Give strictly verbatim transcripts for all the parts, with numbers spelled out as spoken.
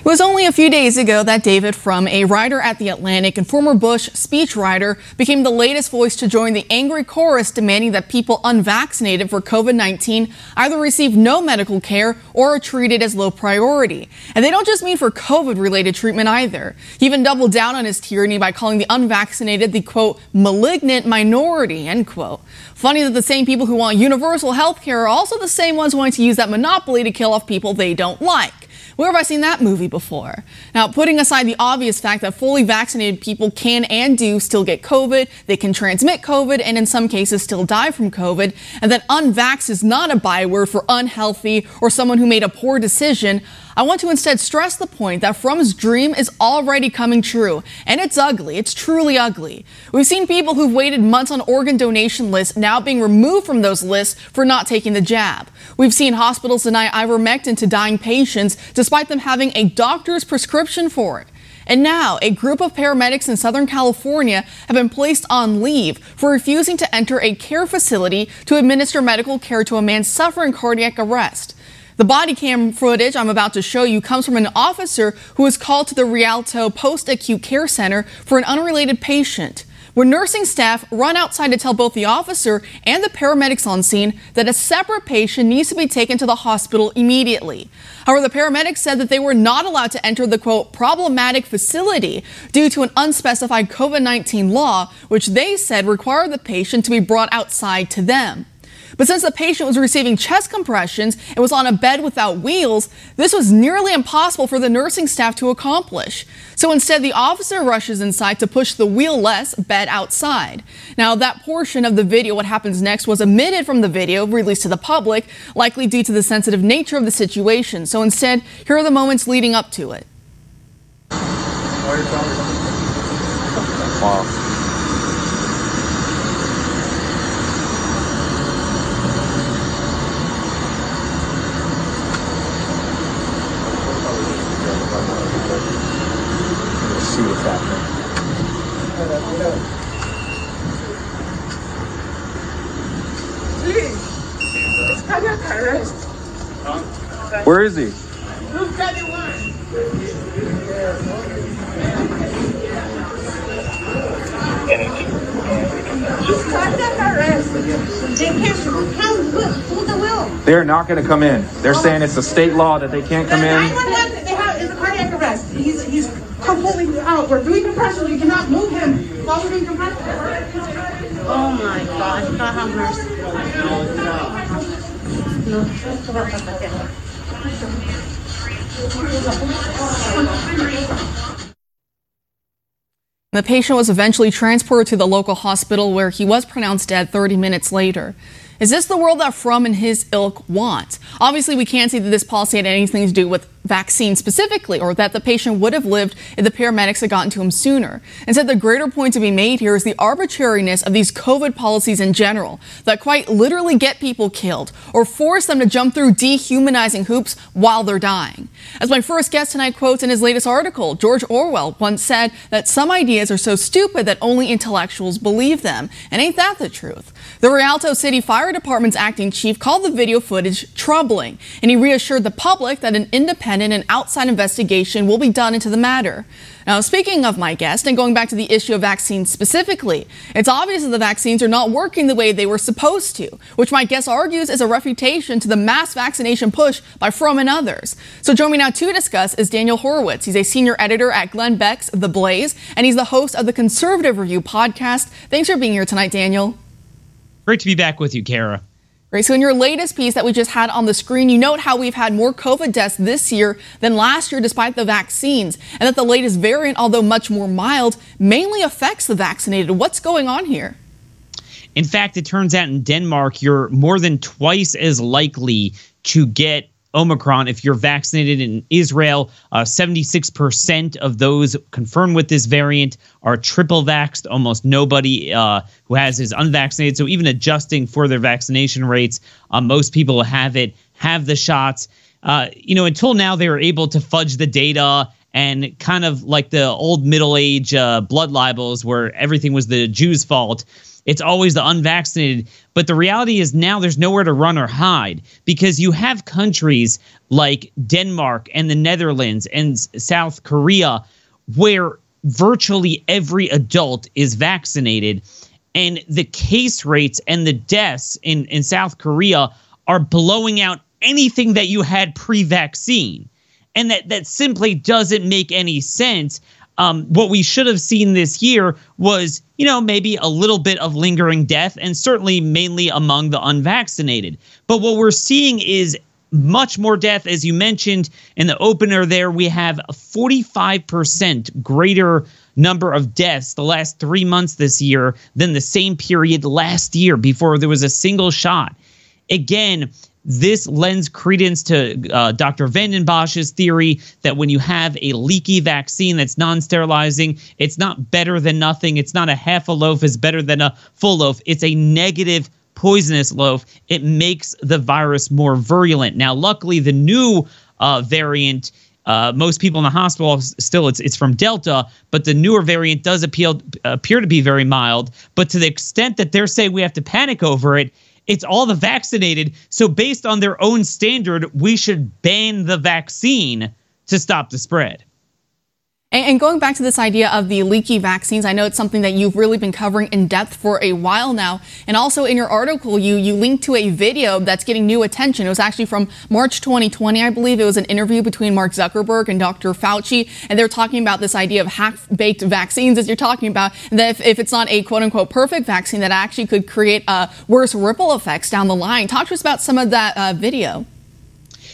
It was only a few days ago that David Frum, a writer at The Atlantic and former Bush speechwriter, became the latest voice to join the angry chorus demanding that people unvaccinated for COVID nineteen either receive no medical care or are treated as low priority. And they don't just mean for COVID-related treatment either. He even doubled down on his tyranny by calling the unvaccinated the, quote, malignant minority, end quote. Funny that the same people who want universal health care are also the same ones wanting to use that monopoly to kill off people they don't like. Where have I seen that movie before? Now, putting aside the obvious fact that fully vaccinated people can and do still get COVID, they can transmit COVID, and in some cases still die from COVID, and that unvaxxed is not a byword for unhealthy or someone who made a poor decision, I want to instead stress the point that Frum's dream is already coming true, and it's ugly. It's truly ugly. We've seen people who've waited months on organ donation lists now being removed from those lists for not taking the jab. We've seen hospitals deny ivermectin to dying patients despite them having a doctor's prescription for it. And now, a group of paramedics in Southern California have been placed on leave for refusing to enter a care facility to administer medical care to a man suffering cardiac arrest. The body cam footage I'm about to show you comes from an officer who was called to the Rialto Post-Acute Care Center for an unrelated patient, where nursing staff run outside to tell both the officer and the paramedics on scene that a separate patient needs to be taken to the hospital immediately. However, the paramedics said that they were not allowed to enter the, quote, problematic facility due to an unspecified COVID nineteen law, which they said required the patient to be brought outside to them. But since the patient was receiving chest compressions and was on a bed without wheels, this was nearly impossible for the nursing staff to accomplish. So instead, the officer rushes inside to push the wheel-less bed outside. Now, that portion of the video, what happens next, was omitted from the video released to the public, likely due to the sensitive nature of the situation. So instead, here are the moments leading up to it. Wow. Where is he? They're not going to come in. They're saying it's a state law that they can't come in. They have is a cardiac arrest. He's he's completely out. We're doing compression. You cannot move him while we're doing compression. Oh my God! God have mercy. The patient was eventually transported to the local hospital where he was pronounced dead thirty minutes later. Is this the world that Frum and his ilk want? Obviously, we can't see that this policy had anything to do with vaccine specifically, or that the patient would have lived if the paramedics had gotten to him sooner. Instead, the greater point to be made here is the arbitrariness of these COVID policies in general that quite literally get people killed or force them to jump through dehumanizing hoops while they're dying. As my first guest tonight quotes in his latest article, George Orwell once said that some ideas are so stupid that only intellectuals believe them. And ain't that the truth? The Rialto City Fire Department's acting chief called the video footage troubling, and he reassured the public that an independent and outside investigation will be done into the matter. Now, speaking of my guest, and going back to the issue of vaccines specifically, it's obvious that the vaccines are not working the way they were supposed to, which my guest argues is a refutation to the mass vaccination push by Frum and others. So joining me now to discuss is Daniel Horowitz. He's a senior editor at Glenn Beck's The Blaze, and he's the host of the Conservative Review podcast. Thanks for being here tonight, Daniel. Great to be back with you, Kara. Great. So in your latest piece that we just had on the screen, you note how we've had more COVID deaths this year than last year despite the vaccines, and that the latest variant, although much more mild, mainly affects the vaccinated. What's going on here? In fact, it turns out in Denmark, you're more than twice as likely to get Omicron if you're vaccinated. In Israel, uh, seventy-six percent of those confirmed with this variant are triple vaxxed. Almost nobody uh, who has is unvaccinated. So even adjusting for their vaccination rates, uh, most people who have it have the shots. Uh, you know, until now, they were able to fudge the data and kind of like the old Middle Age uh, blood libels where everything was the Jews' fault. It's always the unvaccinated. But the reality is now there's nowhere to run or hide, because you have countries like Denmark and the Netherlands and South Korea where virtually every adult is vaccinated. And the case rates and the deaths in, in South Korea are blowing out anything that you had pre-vaccine. And that, that simply doesn't make any sense. Um, what we should have seen this year was, you know, maybe a little bit of lingering death, and certainly mainly among the unvaccinated. But what we're seeing is much more death. As you mentioned in the opener there, we have a forty-five percent greater number of deaths the last three months this year than the same period last year before there was a single shot. Again, this lends credence to uh, Doctor Vandenbosch's theory that when you have a leaky vaccine that's non-sterilizing, it's not better than nothing. It's not a half a loaf is better than a full loaf. It's a negative poisonous loaf. It makes the virus more virulent. Now, luckily, the new uh, variant, uh, most people in the hospital, still it's it's from Delta, but the newer variant does appear, appear to be very mild. But to the extent that they're saying we have to panic over it, it's all the vaccinated. So based on their own standard, we should ban the vaccine to stop the spread. And going back to this idea of the leaky vaccines, I know it's something that you've really been covering in depth for a while now. And also in your article, you you linked to a video that's getting new attention. It was actually from March twenty twenty, I believe. It was an interview between Mark Zuckerberg and Doctor Fauci. And they're talking about this idea of half-baked vaccines, as you're talking about, that if, if it's not a quote-unquote perfect vaccine, that actually could create uh, worse ripple effects down the line. Talk to us about some of that uh, video.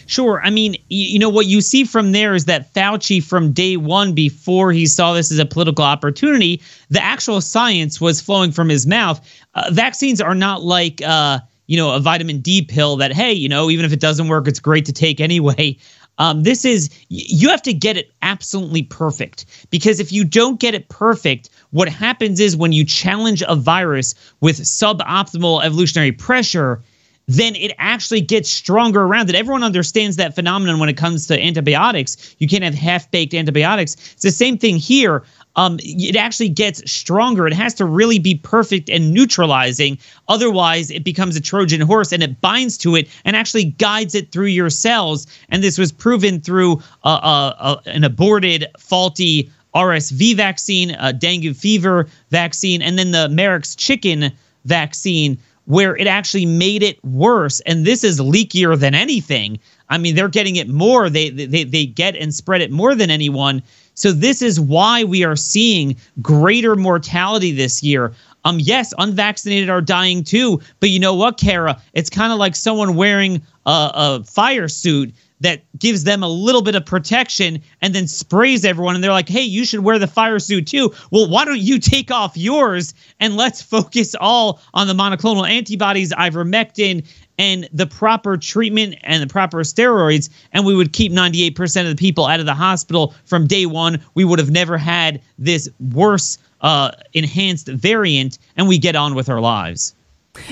Sure. I mean, you know, what you see from there is that Fauci, from day one, before he saw this as a political opportunity, the actual science was flowing from his mouth. Uh, vaccines are not like, uh, you know, a vitamin D pill that, hey, you know, even if it doesn't work, it's great to take anyway. Um, this is, you have to get it absolutely perfect, because if you don't get it perfect, what happens is when you challenge a virus with suboptimal evolutionary pressure, then it actually gets stronger around it. Everyone understands that phenomenon when it comes to antibiotics. You can't have half-baked antibiotics. It's the same thing here. Um, it actually gets stronger. It has to really be perfect and neutralizing. Otherwise, it becomes a Trojan horse, and it binds to it and actually guides it through your cells. And this was proven through uh, uh, an aborted, faulty R S V vaccine, a dengue fever vaccine, and then the Merrick's chicken vaccine, where it actually made it worse. And this is leakier than anything. I mean, they're getting it more. They they they get and spread it more than anyone. So this is why we are seeing greater mortality this year. Um, yes, unvaccinated are dying too. But you know what, Kara? It's kind of like someone wearing a, a fire suit that gives them a little bit of protection and then sprays everyone. And they're like, hey, you should wear the fire suit too. Well, why don't you take off yours and let's focus all on the monoclonal antibodies, ivermectin, and the proper treatment and the proper steroids. And we would keep ninety-eight percent of the people out of the hospital from day one. We would have never had this worse uh, enhanced variant, and we get on with our lives.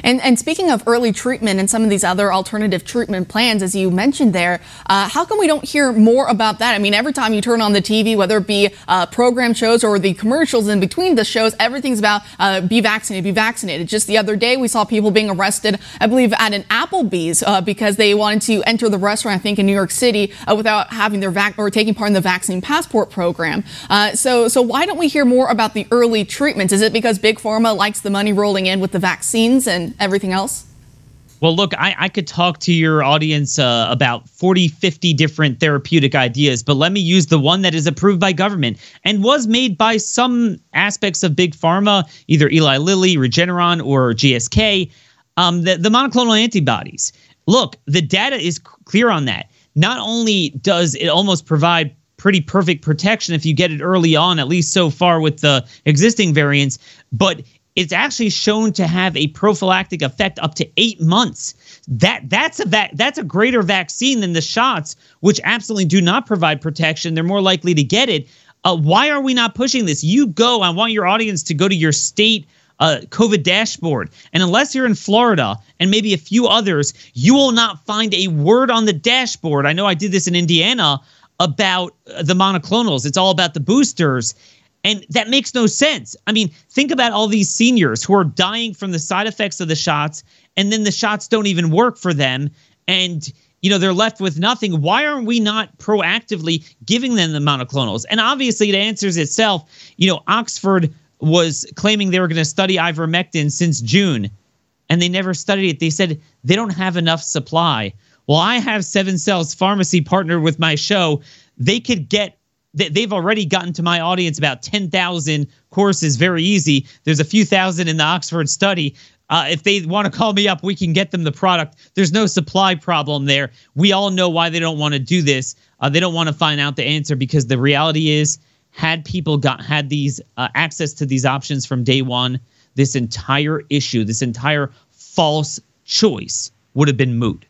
And, and speaking of early treatment and some of these other alternative treatment plans, as you mentioned there, uh, how come we don't hear more about that? I mean, every time you turn on the T V, whether it be uh, program shows or the commercials in between the shows, everything's about uh, be vaccinated, be vaccinated. Just the other day, we saw people being arrested, I believe, at an Applebee's uh, because they wanted to enter the restaurant, I think, in New York City uh, without having their vac or taking part in the vaccine passport program. Uh, so, so why don't we hear more about the early treatments? Is it because Big Pharma likes the money rolling in with the vaccines and everything else? Well, look, I, I could talk to your audience uh, about forty, fifty different therapeutic ideas, but let me use the one that is approved by government and was made by some aspects of Big Pharma, either Eli Lilly, Regeneron, or G S K, um, the, the monoclonal antibodies. Look, the data is clear on that. Not only does it almost provide pretty perfect protection if you get it early on, at least so far with the existing variants, but it's actually shown to have a prophylactic effect up to eight months. That that's a va- that's a greater vaccine than the shots, which absolutely do not provide protection. They're more likely to get it. Uh, why are we not pushing this? You go. I want your audience to go to your state uh, COVID dashboard, and unless you're in Florida and maybe a few others, you will not find a word on the dashboard. I know I did this in Indiana about the monoclonals. It's all about the boosters. And that makes no sense. I mean, think about all these seniors who are dying from the side effects of the shots, and then the shots don't even work for them. And, you know, they're left with nothing. Why aren't we not proactively giving them the monoclonals? And obviously it answers itself. You know, Oxford was claiming they were going to study ivermectin since June, and they never studied it. They said they don't have enough supply. Well, I have Seven Cells Pharmacy partnered with my show. They could get They've already gotten to my audience about ten thousand courses very easy. There's a few thousand in the Oxford study. Uh, if they want to call me up, we can get them the product. There's no supply problem there. We all know why they don't want to do this. Uh, they don't want to find out the answer, because the reality is, had people got had these uh, access to these options from day one, this entire issue, this entire false choice would have been moot.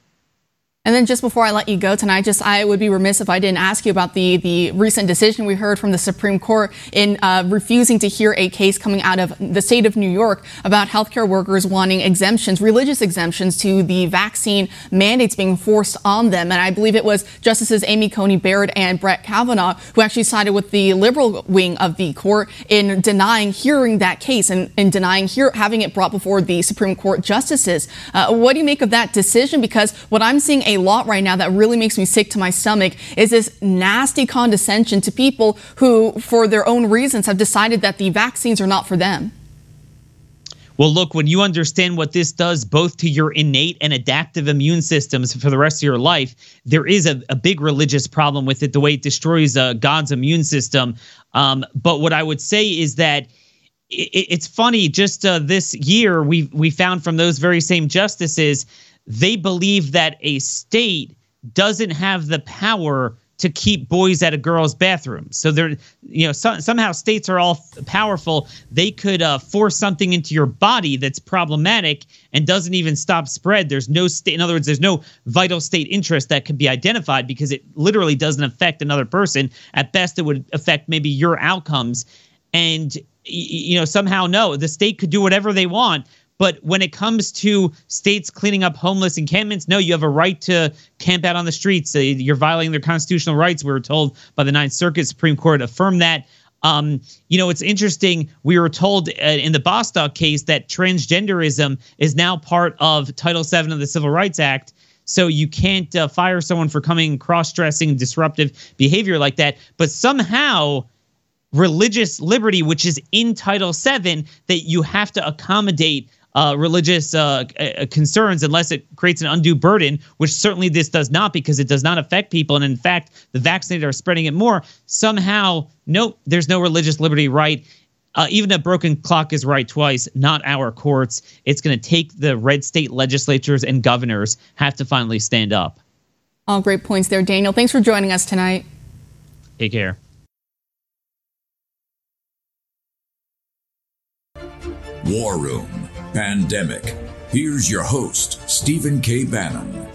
And then just before I let you go tonight, just I would be remiss if I didn't ask you about the the recent decision we heard from the Supreme Court in uh, refusing to hear a case coming out of the state of New York about healthcare workers wanting exemptions, religious exemptions to the vaccine mandates being forced on them. And I believe it was Justices Amy Coney Barrett and Brett Kavanaugh who actually sided with the liberal wing of the court in denying hearing that case and in denying hear, having it brought before the Supreme Court justices. Uh, what do you make of that decision? Because what I'm seeing a A lot right now that really makes me sick to my stomach is this nasty condescension to people who, for their own reasons, have decided that the vaccines are not for them. Well, look, when you understand what this does both to your innate and adaptive immune systems for the rest of your life, there is a, a big religious problem with it, the way it destroys uh, God's immune system. Um, but what I would say is that it, it's funny, just uh, this year, we we found from those very same justices, they believe that a state doesn't have the power to keep boys out of girls' bathrooms. So they're, you know, so, somehow states are all f- powerful. They could uh, force something into your body that's problematic and doesn't even stop spread. There's no state, in other words, there's no vital state interest that could be identified, because it literally doesn't affect another person. At best, it would affect maybe your outcomes. And, you know, somehow, no, the state could do whatever they want. But when it comes to states cleaning up homeless encampments, no, you have a right to camp out on the streets. You're violating their constitutional rights. We were told by the Ninth Circuit, Supreme Court affirmed that. Um, you know, it's interesting. We were told uh, in the Bostock case that transgenderism is now part of Title seven of the Civil Rights Act. So you can't uh, fire someone for coming cross-dressing, disruptive behavior like that. But somehow religious liberty, which is in Title seven, that you have to accommodate Uh, religious uh, uh, concerns unless it creates an undue burden, which certainly this does not, because it does not affect people. And in fact, the vaccinated are spreading it more. Somehow, nope, there's no religious liberty right. Uh, even a broken clock is right twice, not our courts. It's going to take the red state legislatures and governors have to finally stand up. All great points there, Daniel. Thanks for joining us tonight. Take care. War Room. Pandemic. Here's your host, Stephen K. Bannon.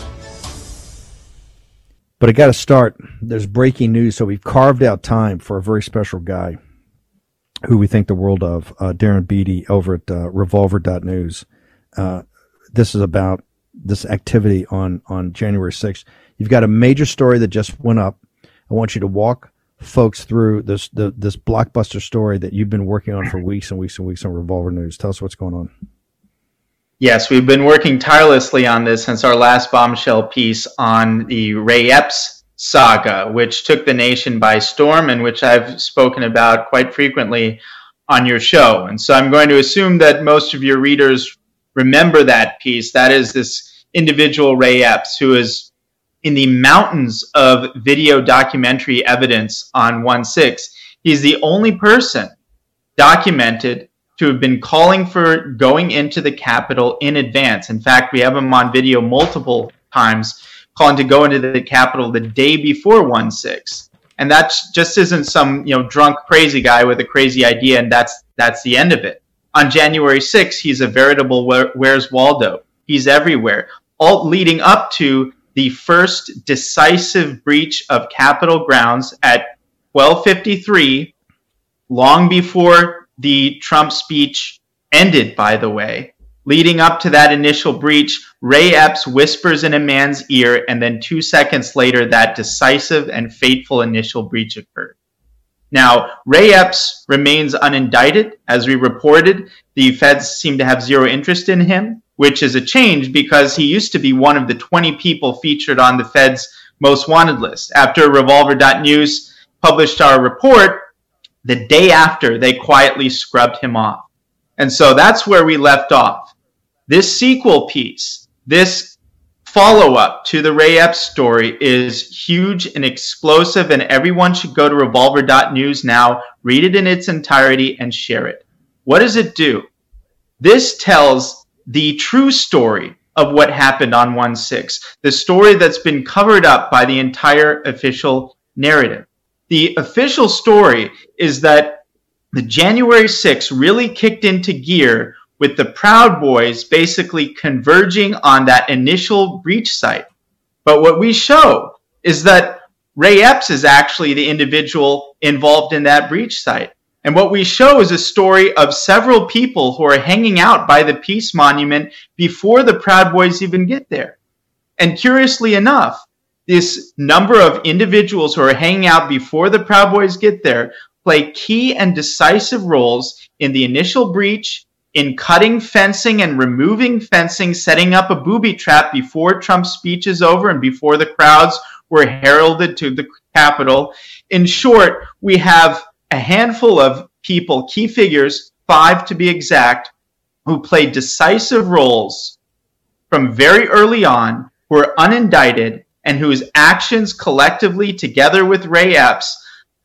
But I got to start. There's breaking news, so we've carved out time for a very special guy who we think the world of, uh, Darren Beattie over at uh, revolver dot news. Uh, this is about this activity on, on January sixth. You've got a major story that just went up. I want you to walk folks through this the, this blockbuster story that you've been working on for weeks and weeks and weeks on Revolver News. Tell us what's going on. Yes, we've been working tirelessly on this since our last bombshell piece on the Ray Epps saga, which took the nation by storm and which I've spoken about quite frequently on your show. And so I'm going to assume that most of your readers remember that piece. That is this individual Ray Epps, who is in the mountains of video documentary evidence on one six. He's the only person documented to have been calling for going into the Capitol in advance. In fact, we have him on video multiple times calling to go into the Capitol the day before one six. And that just isn't some, you know, drunk crazy guy with a crazy idea, and that's that's the end of it. On January sixth, he's a veritable where, Where's Waldo? He's everywhere. All leading up to the first decisive breach of Capitol grounds at twelve fifty-three, long before the Trump speech ended, by the way, Leading up to that initial breach, Ray Epps whispers in a man's ear, and then two seconds later, that decisive and fateful initial breach occurred. Now, Ray Epps remains unindicted. As we reported, the feds seem to have zero interest in him, which is a change because he used to be one of the twenty people featured on the feds' most wanted list. After revolver dot news published our report, the day after, they quietly scrubbed him off. And so that's where we left off. This sequel piece, this follow-up to the Ray Epps story is huge and explosive, and everyone should go to revolver dot news now, read it in its entirety, and share it. What does it do? This tells the true story of what happened on one six, the story that's been covered up by the entire official narrative. The official story is that the January sixth really kicked into gear with the Proud Boys basically converging on that initial breach site. But what we show is that Ray Epps is actually the individual involved in that breach site. And what we show is a story of several people who are hanging out by the Peace Monument before the Proud Boys even get there. And curiously enough, this number of individuals who are hanging out before the Proud Boys get there play key and decisive roles in the initial breach, in cutting fencing and removing fencing, setting up a booby trap before Trump's speech is over and before the crowds were heralded to the Capitol. In short, we have a handful of people, key figures, five to be exact, who played decisive roles from very early on, who are unindicted, and whose actions collectively, together with Ray Epps,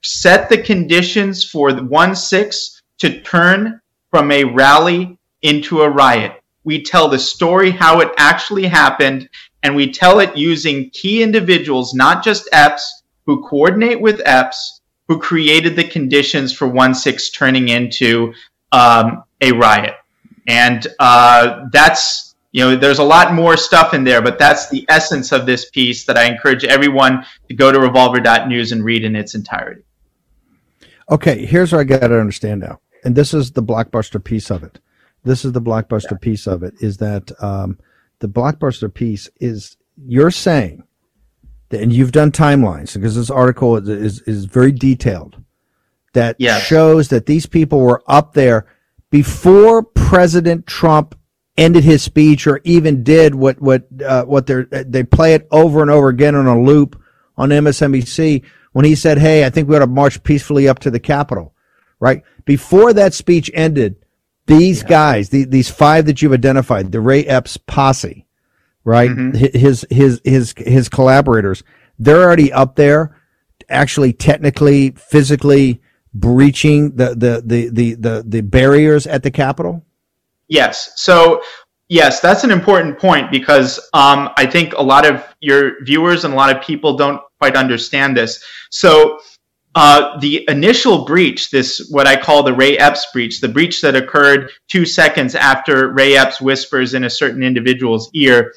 set the conditions for the one six to turn from a rally into a riot. We tell the story how it actually happened, and we tell it using key individuals, not just Epps, who coordinate with Epps, who created the conditions for one six turning into um, a riot. And uh, that's, you know, there's a lot more stuff in there, but that's the essence of this piece that I encourage everyone to go to revolver dot news and read in its entirety. Okay, here's what I got to understand now. And this is the blockbuster piece of it. This is the blockbuster yeah. piece of it, is that um, the blockbuster piece is you're saying, that, and you've done timelines, because this article is is, is very detailed, that yes. shows that these people were up there before President Trump ended his speech or even did what what uh, what they they play it over and over again on a loop on M S N B C when he said, hey, I think we ought to march peacefully up to the Capitol. Right before that speech ended, these yeah. guys, the, these five that you've identified, the Ray Epps posse, right? Mm-hmm. His his his his collaborators, they're already up there, actually technically, physically breaching the the the the the, the barriers at the Capitol. Yes. So yes, that's an important point because um, I think a lot of your viewers and a lot of people don't quite understand this. So. Uh, the initial breach, this what I call the Ray Epps breach, the breach that occurred two seconds after Ray Epps whispers in a certain individual's ear,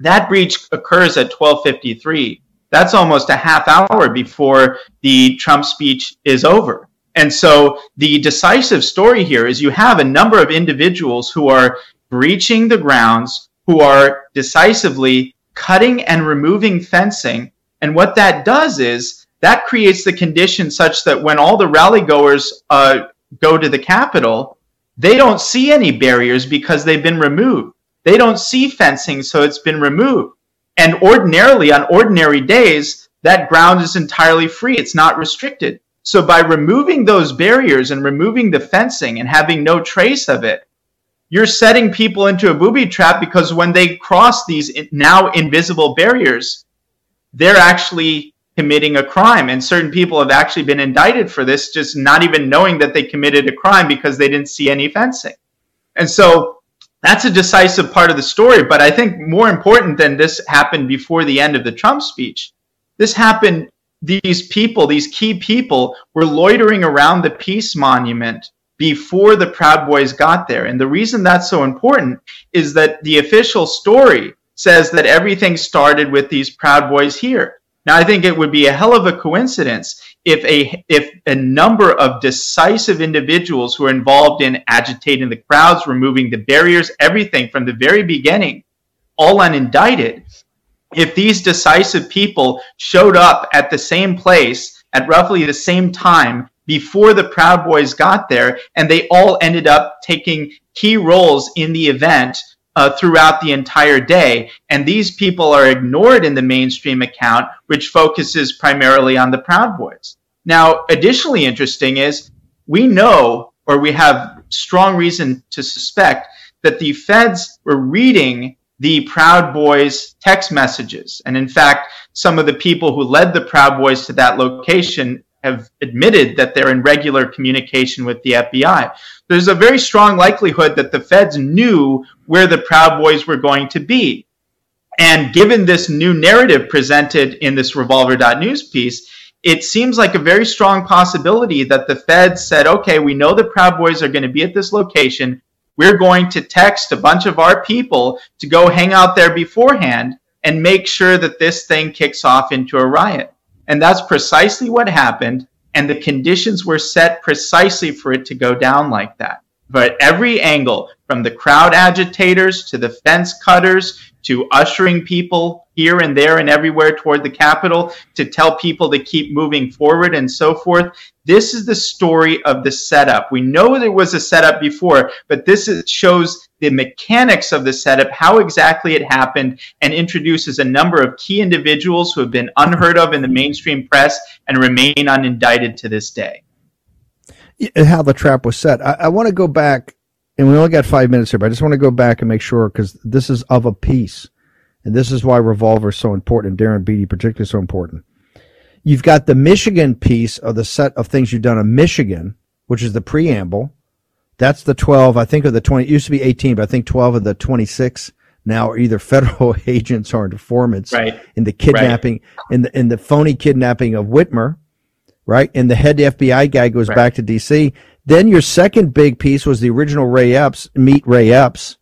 that breach occurs at twelve fifty-three. That's almost a half hour before the Trump speech is over. And so the decisive story here is you have a number of individuals who are breaching the grounds, who are decisively cutting and removing fencing. And what that does is that creates the condition such that when all the rally goers uh, go to the Capitol, they don't see any barriers because they've been removed. They don't see fencing, so it's been removed. And ordinarily, on ordinary days, that ground is entirely free. It's not restricted. So by removing those barriers and removing the fencing and having no trace of it, you're setting people into a booby trap because when they cross these now invisible barriers, they're actually committing a crime. And certain people have actually been indicted for this, just not even knowing that they committed a crime because they didn't see any fencing. And so that's a decisive part of the story. But I think more important than this happened before the end of the Trump speech, this happened, these people, these key people were loitering around the Peace Monument before the Proud Boys got there. And the reason that's so important is that the official story says that everything started with these Proud Boys here. Now, I think it would be a hell of a coincidence if a if a number of decisive individuals who are involved in agitating the crowds, removing the barriers, everything from the very beginning, all unindicted, if these decisive people showed up at the same place at roughly the same time before the Proud Boys got there, and they all ended up taking key roles in the event uh, throughout the entire day. And these people are ignored in the mainstream account, which focuses primarily on the Proud Boys. Now, additionally interesting is we know, or we have strong reason to suspect, that the feds were reading the Proud Boys text messages. And in fact, some of the people who led the Proud Boys to that location have admitted that they're in regular communication with the F B I. There's a very strong likelihood that the feds knew where the Proud Boys were going to be. And given this new narrative presented in this revolver dot news piece, it seems like a very strong possibility that the feds said, okay, we know the Proud Boys are going to be at this location. We're going to text a bunch of our people to go hang out there beforehand and make sure that this thing kicks off into a riot. And that's precisely what happened. And the conditions were set precisely for it to go down like that. But every angle, from the crowd agitators to the fence cutters to ushering people here and there and everywhere toward the Capitol to tell people to keep moving forward and so forth, this is the story of the setup. We know there was a setup before, but this is, shows the mechanics of the setup, how exactly it happened, and introduces a number of key individuals who have been unheard of in the mainstream press and remain unindicted to this day. How the trap was set. I, I want to go back, and we only got five minutes here, but I just want to go back and make sure, because this is of a piece, and this is why Revolver is so important, Darren Beattie particularly so important. You've got the Michigan piece of the set of things you've done in Michigan, which is the preamble. That's the twelve, I think, of the twenty. It used to be eighteen, but I think twelve of the twenty-six now are either federal agents or informants. Right. In the kidnapping, right. in the in the phony kidnapping of Whitmer. Right, and the head F B I guy goes right. back to D C. Then your second big piece was the original Ray Epps, meet Ray Epps,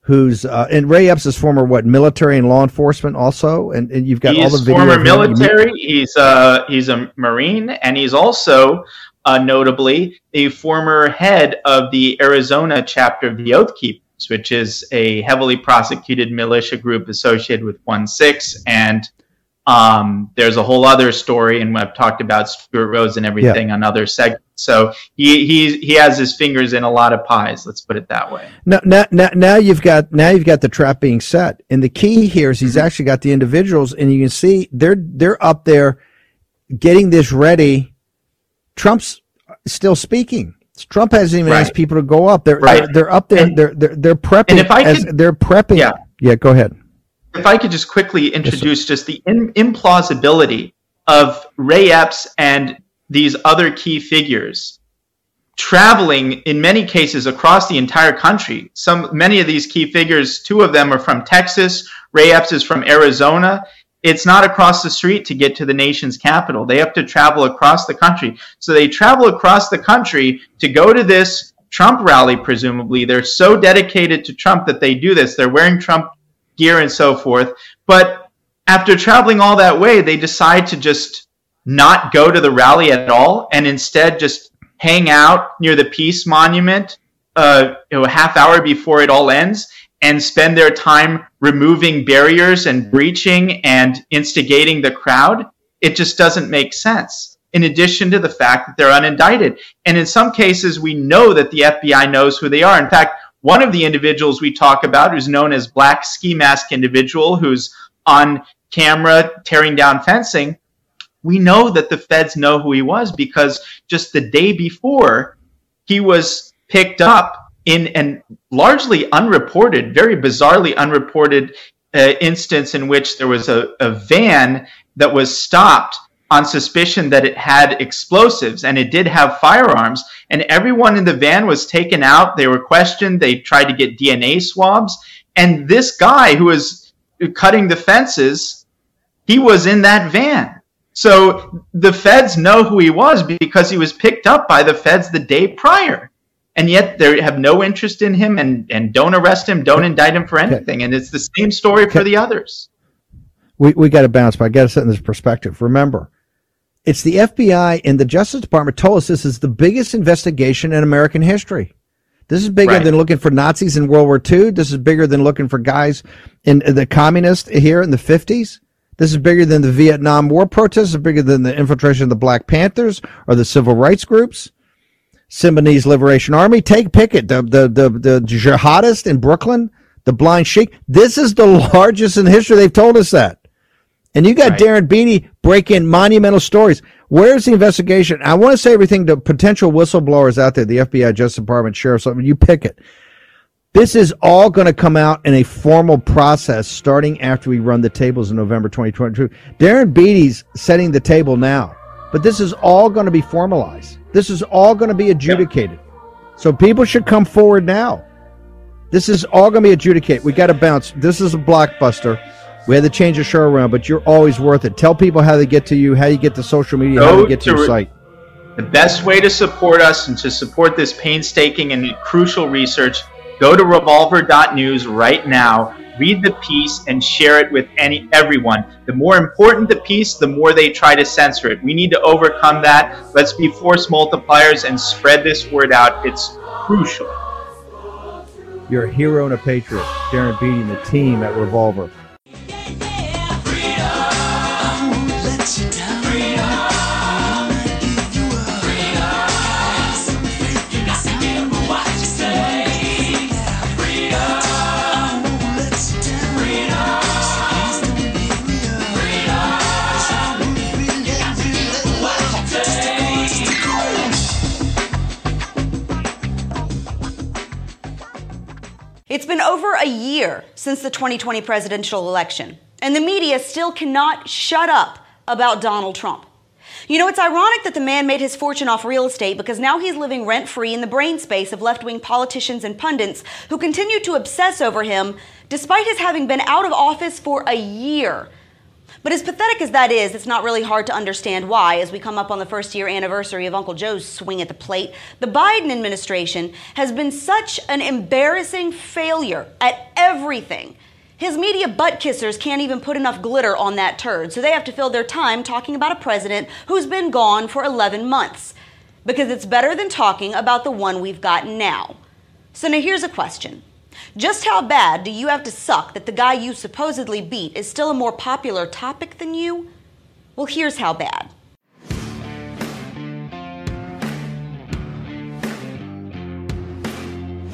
who's uh, and Ray Epps is former what military and law enforcement also, and, and you've got he's all the video. Former military, he's uh he's a Marine, and he's also uh, notably a former head of the Arizona chapter of the Oath Keepers, which is a heavily prosecuted militia group associated with one six and. Um, there's a whole other story, and I've talked about Stuart Rose and everything yeah. on other segments. So he he he has his fingers in a lot of pies. Let's put it that way. Now now now, now you've got now you've got the trap being set, and the key here is he's mm-hmm. actually got the individuals, and you can see they're they're up there getting this ready. Trump's still speaking. Trump hasn't even right. asked people to go up. They're right. they're, they're up there. And, they're, they're they're prepping. And if I as, could, they're prepping. Yeah. yeah. Go ahead. If I could just quickly introduce yes, just the in, implausibility of Ray Epps and these other key figures traveling in many cases across the entire country. Some, many of these key figures, two of them are from Texas. Ray Epps is from Arizona. It's not across the street to get to the nation's capital. They have to travel across the country. So they travel across the country to go to this Trump rally, presumably. They're so dedicated to Trump that they do this. They're wearing Trump gear and so forth. But after traveling all that way, they decide to just not go to the rally at all and instead just hang out near the Peace Monument uh, you know, a half hour before it all ends and spend their time removing barriers and breaching and instigating the crowd. It just doesn't make sense, in addition to the fact that they're unindicted. And in some cases, we know that the F B I knows who they are. In fact, one of the individuals we talk about, who's known as Black Ski Mask Individual, who's on camera tearing down fencing, we know that the feds know who he was because just the day before, he was picked up in an largely unreported, very bizarrely unreported uh, instance in which there was a, a van that was stopped on suspicion that it had explosives, and it did have firearms, and everyone in the van was taken out. They were questioned. They tried to get D N A swabs, and this guy who was cutting the fences, he was in that van. So the feds know who he was because he was picked up by the feds the day prior, and yet they have no interest in him and, and don't arrest him, don't indict him for anything, and it's the same story for the others. We we got to bounce, but I got to set in this perspective. Remember, It's the F B I and the Justice Department told us this is the biggest investigation in American history. This is bigger right. than looking for Nazis in World War Two. This is bigger than looking for guys in the communists here in the fifties. This is bigger than the Vietnam War protests. This is bigger than the infiltration of the Black Panthers or the civil rights groups. Symbionese Liberation Army. Take Pickett, the, the, the, the jihadist in Brooklyn, the blind sheik. This is the largest in history. They've told us that. And you got right. Darren Beattie breaking monumental stories. Where's the investigation? I want to say everything to potential whistleblowers out there, the F B I, Justice Department, Sheriff's Office, you pick it. This is all going to come out in a formal process starting after we run the tables in November twenty twenty-two. Darren Beattie's setting the table now. But this is all going to be formalized. This is all going to be adjudicated. Yeah. So people should come forward now. This is all going to be adjudicated. We got to bounce. This is a blockbuster. We had to change the show around, but you're always worth it. Tell people how they get to you, how you get to social media, Go how you get to, to your site. The best way to support us and to support this painstaking and crucial research, go to revolver dot news right now, read the piece, and share it with any everyone. The more important the piece, the more they try to censor it. We need to overcome that. Let's be force multipliers and spread this word out. It's crucial. You're a hero and a patriot. Darren Beattie and the team at Revolver. It's been over a year since the twenty twenty presidential election, and the media still cannot shut up about Donald Trump. You know, it's ironic that the man made his fortune off real estate because now he's living rent-free in the brain space of left-wing politicians and pundits who continue to obsess over him despite his having been out of office for a year. But as pathetic as that is, it's not really hard to understand why, as we come up on the first year anniversary of Uncle Joe's swing at the plate, the Biden administration has been such an embarrassing failure at everything. His media butt-kissers can't even put enough glitter on that turd, so they have to fill their time talking about a president who's been gone for eleven months, because it's better than talking about the one we've got now. So now here's a question. Just how bad do you have to suck that the guy you supposedly beat is still a more popular topic than you? Well, here's how bad.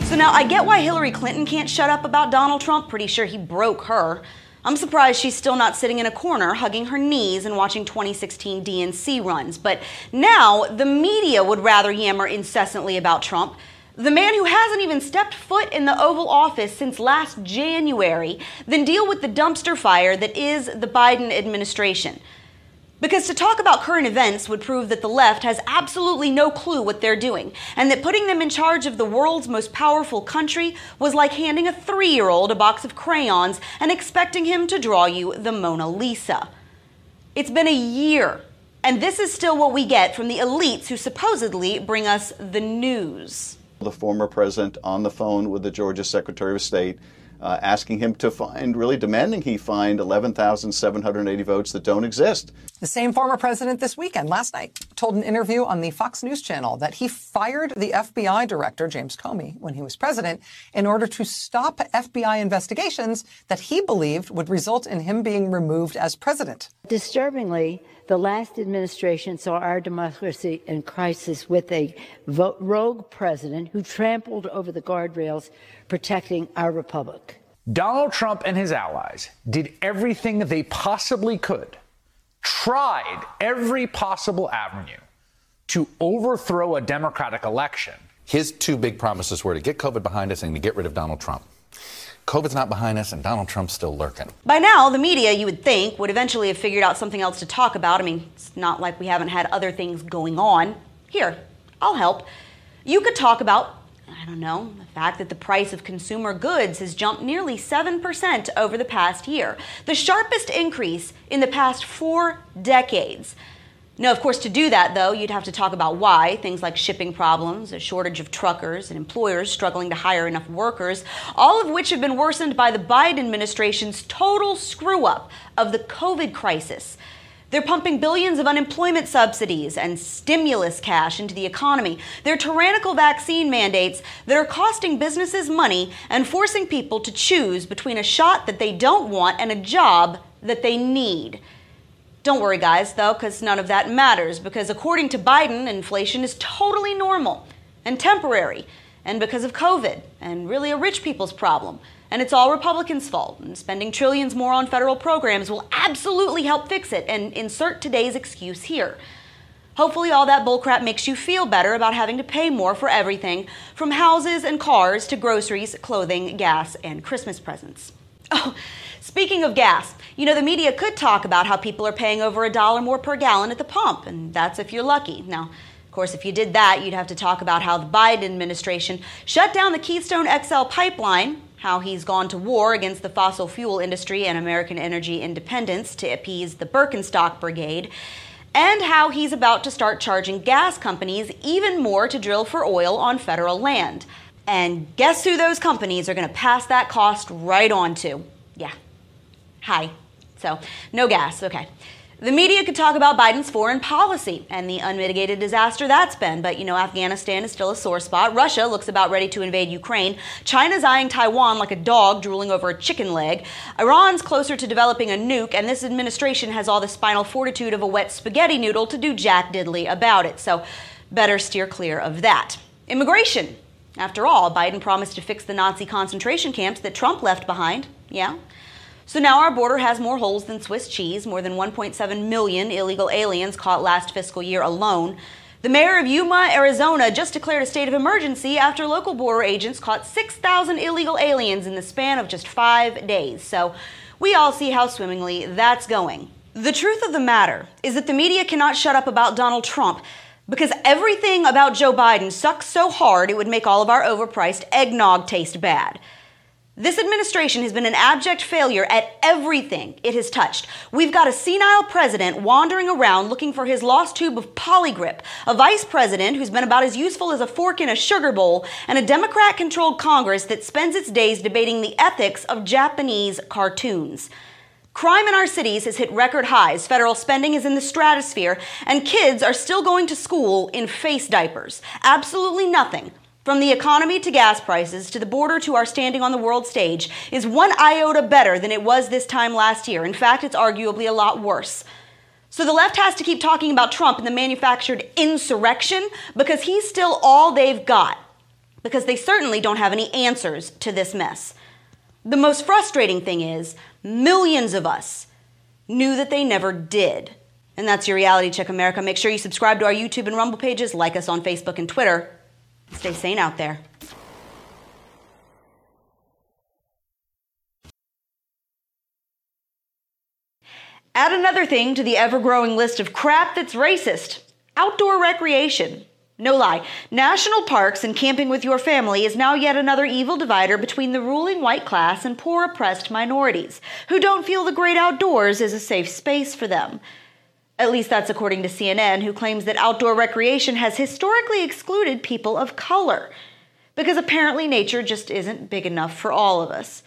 So now I get why Hillary Clinton can't shut up about Donald Trump. Pretty sure he broke her. I'm surprised she's still not sitting in a corner hugging her knees and watching twenty sixteen D N C runs. But now the media would rather yammer incessantly about Trump. The man who hasn't even stepped foot in the Oval Office since last January, then deal with the dumpster fire that is the Biden administration. Because to talk about current events would prove that the left has absolutely no clue what they're doing, and that putting them in charge of the world's most powerful country was like handing a three-year-old a box of crayons and expecting him to draw you the Mona Lisa. It's been a year, and this is still what we get from the elites who supposedly bring us the news. The former president on the phone with the Georgia Secretary of State, uh, asking him to find, really demanding he find eleven thousand seven hundred eighty votes that don't exist. The same former president this weekend, last night, told an interview on the Fox News channel that he fired the F B I director, James Comey, when he was president, in order to stop F B I investigations that he believed would result in him being removed as president. Disturbingly, the last administration saw our democracy in crisis with a vote rogue president who trampled over the guardrails protecting our republic. Donald Trump and his allies did everything they possibly could, tried every possible avenue to overthrow a Democratic election. His two big promises were to get COVID behind us and to get rid of Donald Trump. COVID's not behind us, and Donald Trump's still lurking. By now, the media, you would think, would eventually have figured out something else to talk about. I mean, it's not like we haven't had other things going on. Here, I'll help. You could talk about, I don't know, the fact that the price of consumer goods has jumped nearly seven percent over the past year, the sharpest increase in the past four decades. Now, of course, to do that, though, you'd have to talk about why. Things like shipping problems, a shortage of truckers, and employers struggling to hire enough workers, all of which have been worsened by the Biden administration's total screw-up of the COVID crisis. They're pumping billions of unemployment subsidies and stimulus cash into the economy. They're tyrannical vaccine mandates that are costing businesses money and forcing people to choose between a shot that they don't want and a job that they need. Don't worry, guys, though, because none of that matters, because according to Biden, inflation is totally normal and temporary, and because of COVID, and really a rich people's problem. And it's all Republicans' fault, and spending trillions more on federal programs will absolutely help fix it, and insert today's excuse here. Hopefully all that bullcrap makes you feel better about having to pay more for everything, from houses and cars to groceries, clothing, gas, and Christmas presents. Oh, speaking of gas, you know, the media could talk about how people are paying over a dollar more per gallon at the pump, and that's if you're lucky. Now, of course, if you did that, you'd have to talk about how the Biden administration shut down the Keystone X L pipeline, how he's gone to war against the fossil fuel industry and American energy independence to appease the Birkenstock Brigade, and how he's about to start charging gas companies even more to drill for oil on federal land. And guess who those companies are going to pass that cost right on to? Yeah. Hi. So, no gas. Okay. The media could talk about Biden's foreign policy and the unmitigated disaster that's been, but you know, Afghanistan is still a sore spot. Russia looks about ready to invade Ukraine. China's eyeing Taiwan like a dog drooling over a chicken leg. Iran's closer to developing a nuke, and this administration has all the spinal fortitude of a wet spaghetti noodle to do jack diddly about it. So, better steer clear of that. Immigration. After all, Biden promised to fix the Nazi concentration camps that Trump left behind. Yeah. So now our border has more holes than Swiss cheese, more than one point seven million illegal aliens caught last fiscal year alone. The mayor of Yuma, Arizona, just declared a state of emergency after local border agents caught six thousand illegal aliens in the span of just five days. So we all see how swimmingly that's going. The truth of the matter is that the media cannot shut up about Donald Trump, because everything about Joe Biden sucks so hard it would make all of our overpriced eggnog taste bad. This administration has been an abject failure at everything it has touched. We've got a senile president wandering around looking for his lost tube of polygrip, a vice president who's been about as useful as a fork in a sugar bowl, and a Democrat-controlled Congress that spends its days debating the ethics of Japanese cartoons. Crime in our cities has hit record highs, federal spending is in the stratosphere, and kids are still going to school in face diapers. Absolutely nothing, from the economy to gas prices, to the border to our standing on the world stage, is one iota better than it was this time last year. In fact, it's arguably a lot worse. So the left has to keep talking about Trump and the manufactured insurrection, because he's still all they've got, because they certainly don't have any answers to this mess. The most frustrating thing is, millions of us knew that they never did. And that's your Reality Check, America. Make sure you subscribe to our YouTube and Rumble pages, like us on Facebook and Twitter. Stay sane out there. Add another thing to the ever-growing list of crap that's racist. Outdoor recreation. No lie, national parks and camping with your family is now yet another evil divider between the ruling white class and poor oppressed minorities, who don't feel the great outdoors is a safe space for them. At least that's according to C N N, who claims that outdoor recreation has historically excluded people of color, because apparently nature just isn't big enough for all of us.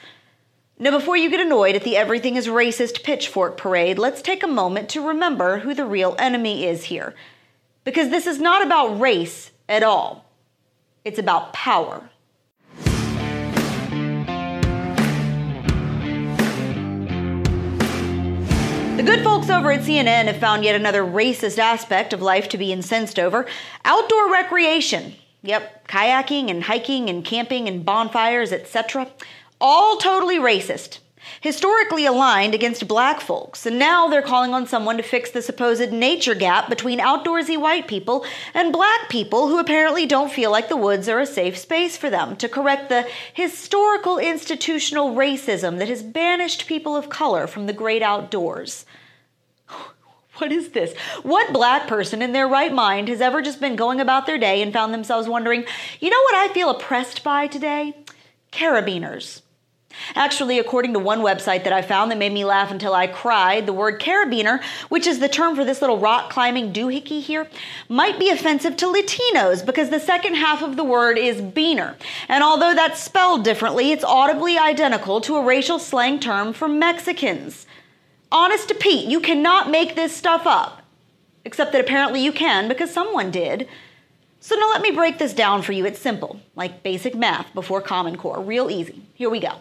Now, before you get annoyed at the everything is racist pitchfork parade, let's take a moment to remember who the real enemy is here. Because this is not about race at all. It's about power. The good folks over at C N N have found yet another racist aspect of life to be incensed over: outdoor recreation. Yep, kayaking and hiking and camping and bonfires, et cetera. All totally racist. Historically aligned against black folks, and now they're calling on someone to fix the supposed nature gap between outdoorsy white people and black people who apparently don't feel like the woods are a safe space for them, to correct the historical institutional racism that has banished people of color from the great outdoors. What is this? What black person in their right mind has ever just been going about their day and found themselves wondering, you know what I feel oppressed by today? Carabiners. Actually, according to one website that I found that made me laugh until I cried, the word carabiner, which is the term for this little rock-climbing doohickey here, might be offensive to Latinos because the second half of the word is beaner. And although that's spelled differently, it's audibly identical to a racial slang term for Mexicans. Honest to Pete, you cannot make this stuff up. Except that apparently you can, because someone did. So now let me break this down for you. It's simple, like basic math before Common Core. Real easy. Here we go.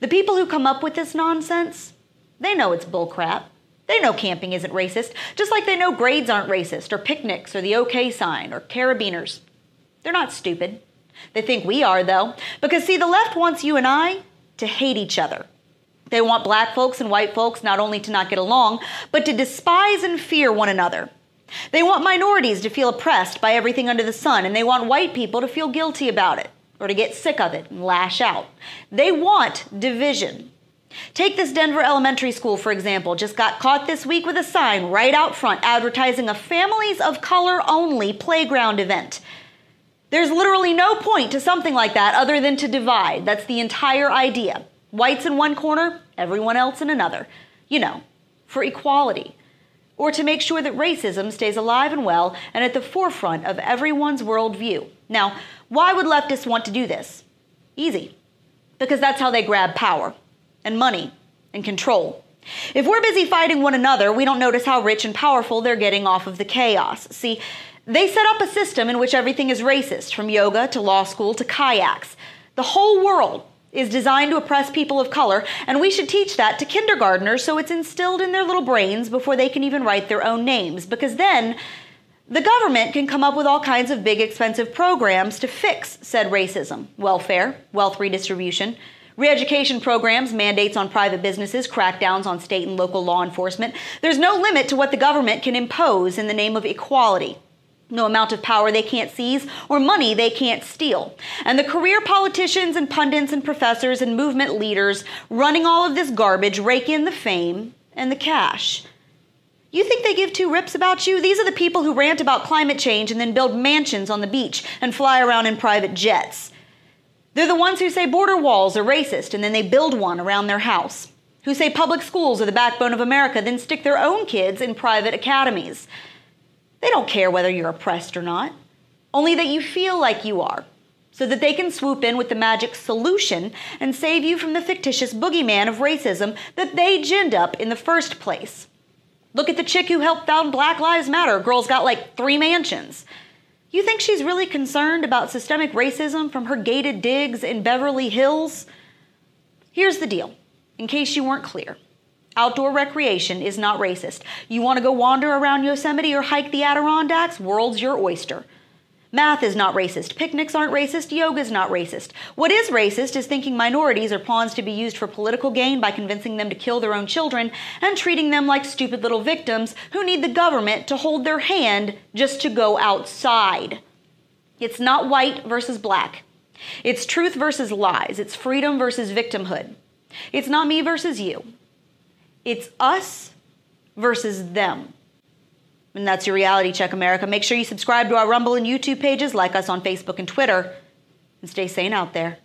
The people who come up with this nonsense, they know it's bullcrap. They know camping isn't racist, just like they know grades aren't racist, or picnics, or the OK sign, or carabiners. They're not stupid. They think we are, though, because, see, the left wants you and I to hate each other. They want black folks and white folks not only to not get along, but to despise and fear one another. They want minorities to feel oppressed by everything under the sun, and they want white people to feel guilty about it, or to get sick of it and lash out. They want division. Take this Denver elementary school, for example, just got caught this week with a sign right out front advertising a families of color only playground event. There's literally no point to something like that other than to divide. That's the entire idea. Whites in one corner, everyone else in another. You know, for equality. Or to make sure that racism stays alive and well and at the forefront of everyone's worldview. Now, why would leftists want to do this? Easy. Because that's how they grab power and money and control. If we're busy fighting one another, we don't notice how rich and powerful they're getting off of the chaos. See, they set up a system in which everything is racist, from yoga to law school to kayaks. The whole world is designed to oppress people of color, and we should teach that to kindergartners so it's instilled in their little brains before they can even write their own names, because then the government can come up with all kinds of big, expensive programs to fix said racism. Welfare, wealth redistribution, re-education programs, mandates on private businesses, crackdowns on state and local law enforcement. There's no limit to what the government can impose in the name of equality. No amount of power they can't seize or money they can't steal. And the career politicians and pundits and professors and movement leaders running all of this garbage rake in the fame and the cash. You think they give two rips about you? These are the people who rant about climate change and then build mansions on the beach and fly around in private jets. They're the ones who say border walls are racist and then they build one around their house. Who say public schools are the backbone of America, then stick their own kids in private academies. They don't care whether you're oppressed or not, only that you feel like you are, so that they can swoop in with the magic solution and save you from the fictitious boogeyman of racism that they ginned up in the first place. Look at the chick who helped found Black Lives Matter. Girl's got like three mansions. You think she's really concerned about systemic racism from her gated digs in Beverly Hills? Here's the deal, in case you weren't clear. Outdoor recreation is not racist. You want to go wander around Yosemite or hike the Adirondacks? World's your oyster. Math is not racist. Picnics aren't racist. Yoga's not racist. What is racist is thinking minorities are pawns to be used for political gain by convincing them to kill their own children and treating them like stupid little victims who need the government to hold their hand just to go outside. It's not white versus black. It's truth versus lies. It's freedom versus victimhood. It's not me versus you. It's us versus them. And that's your reality check, America. Make sure you subscribe to our Rumble and YouTube pages, like us on Facebook and Twitter, and stay sane out there.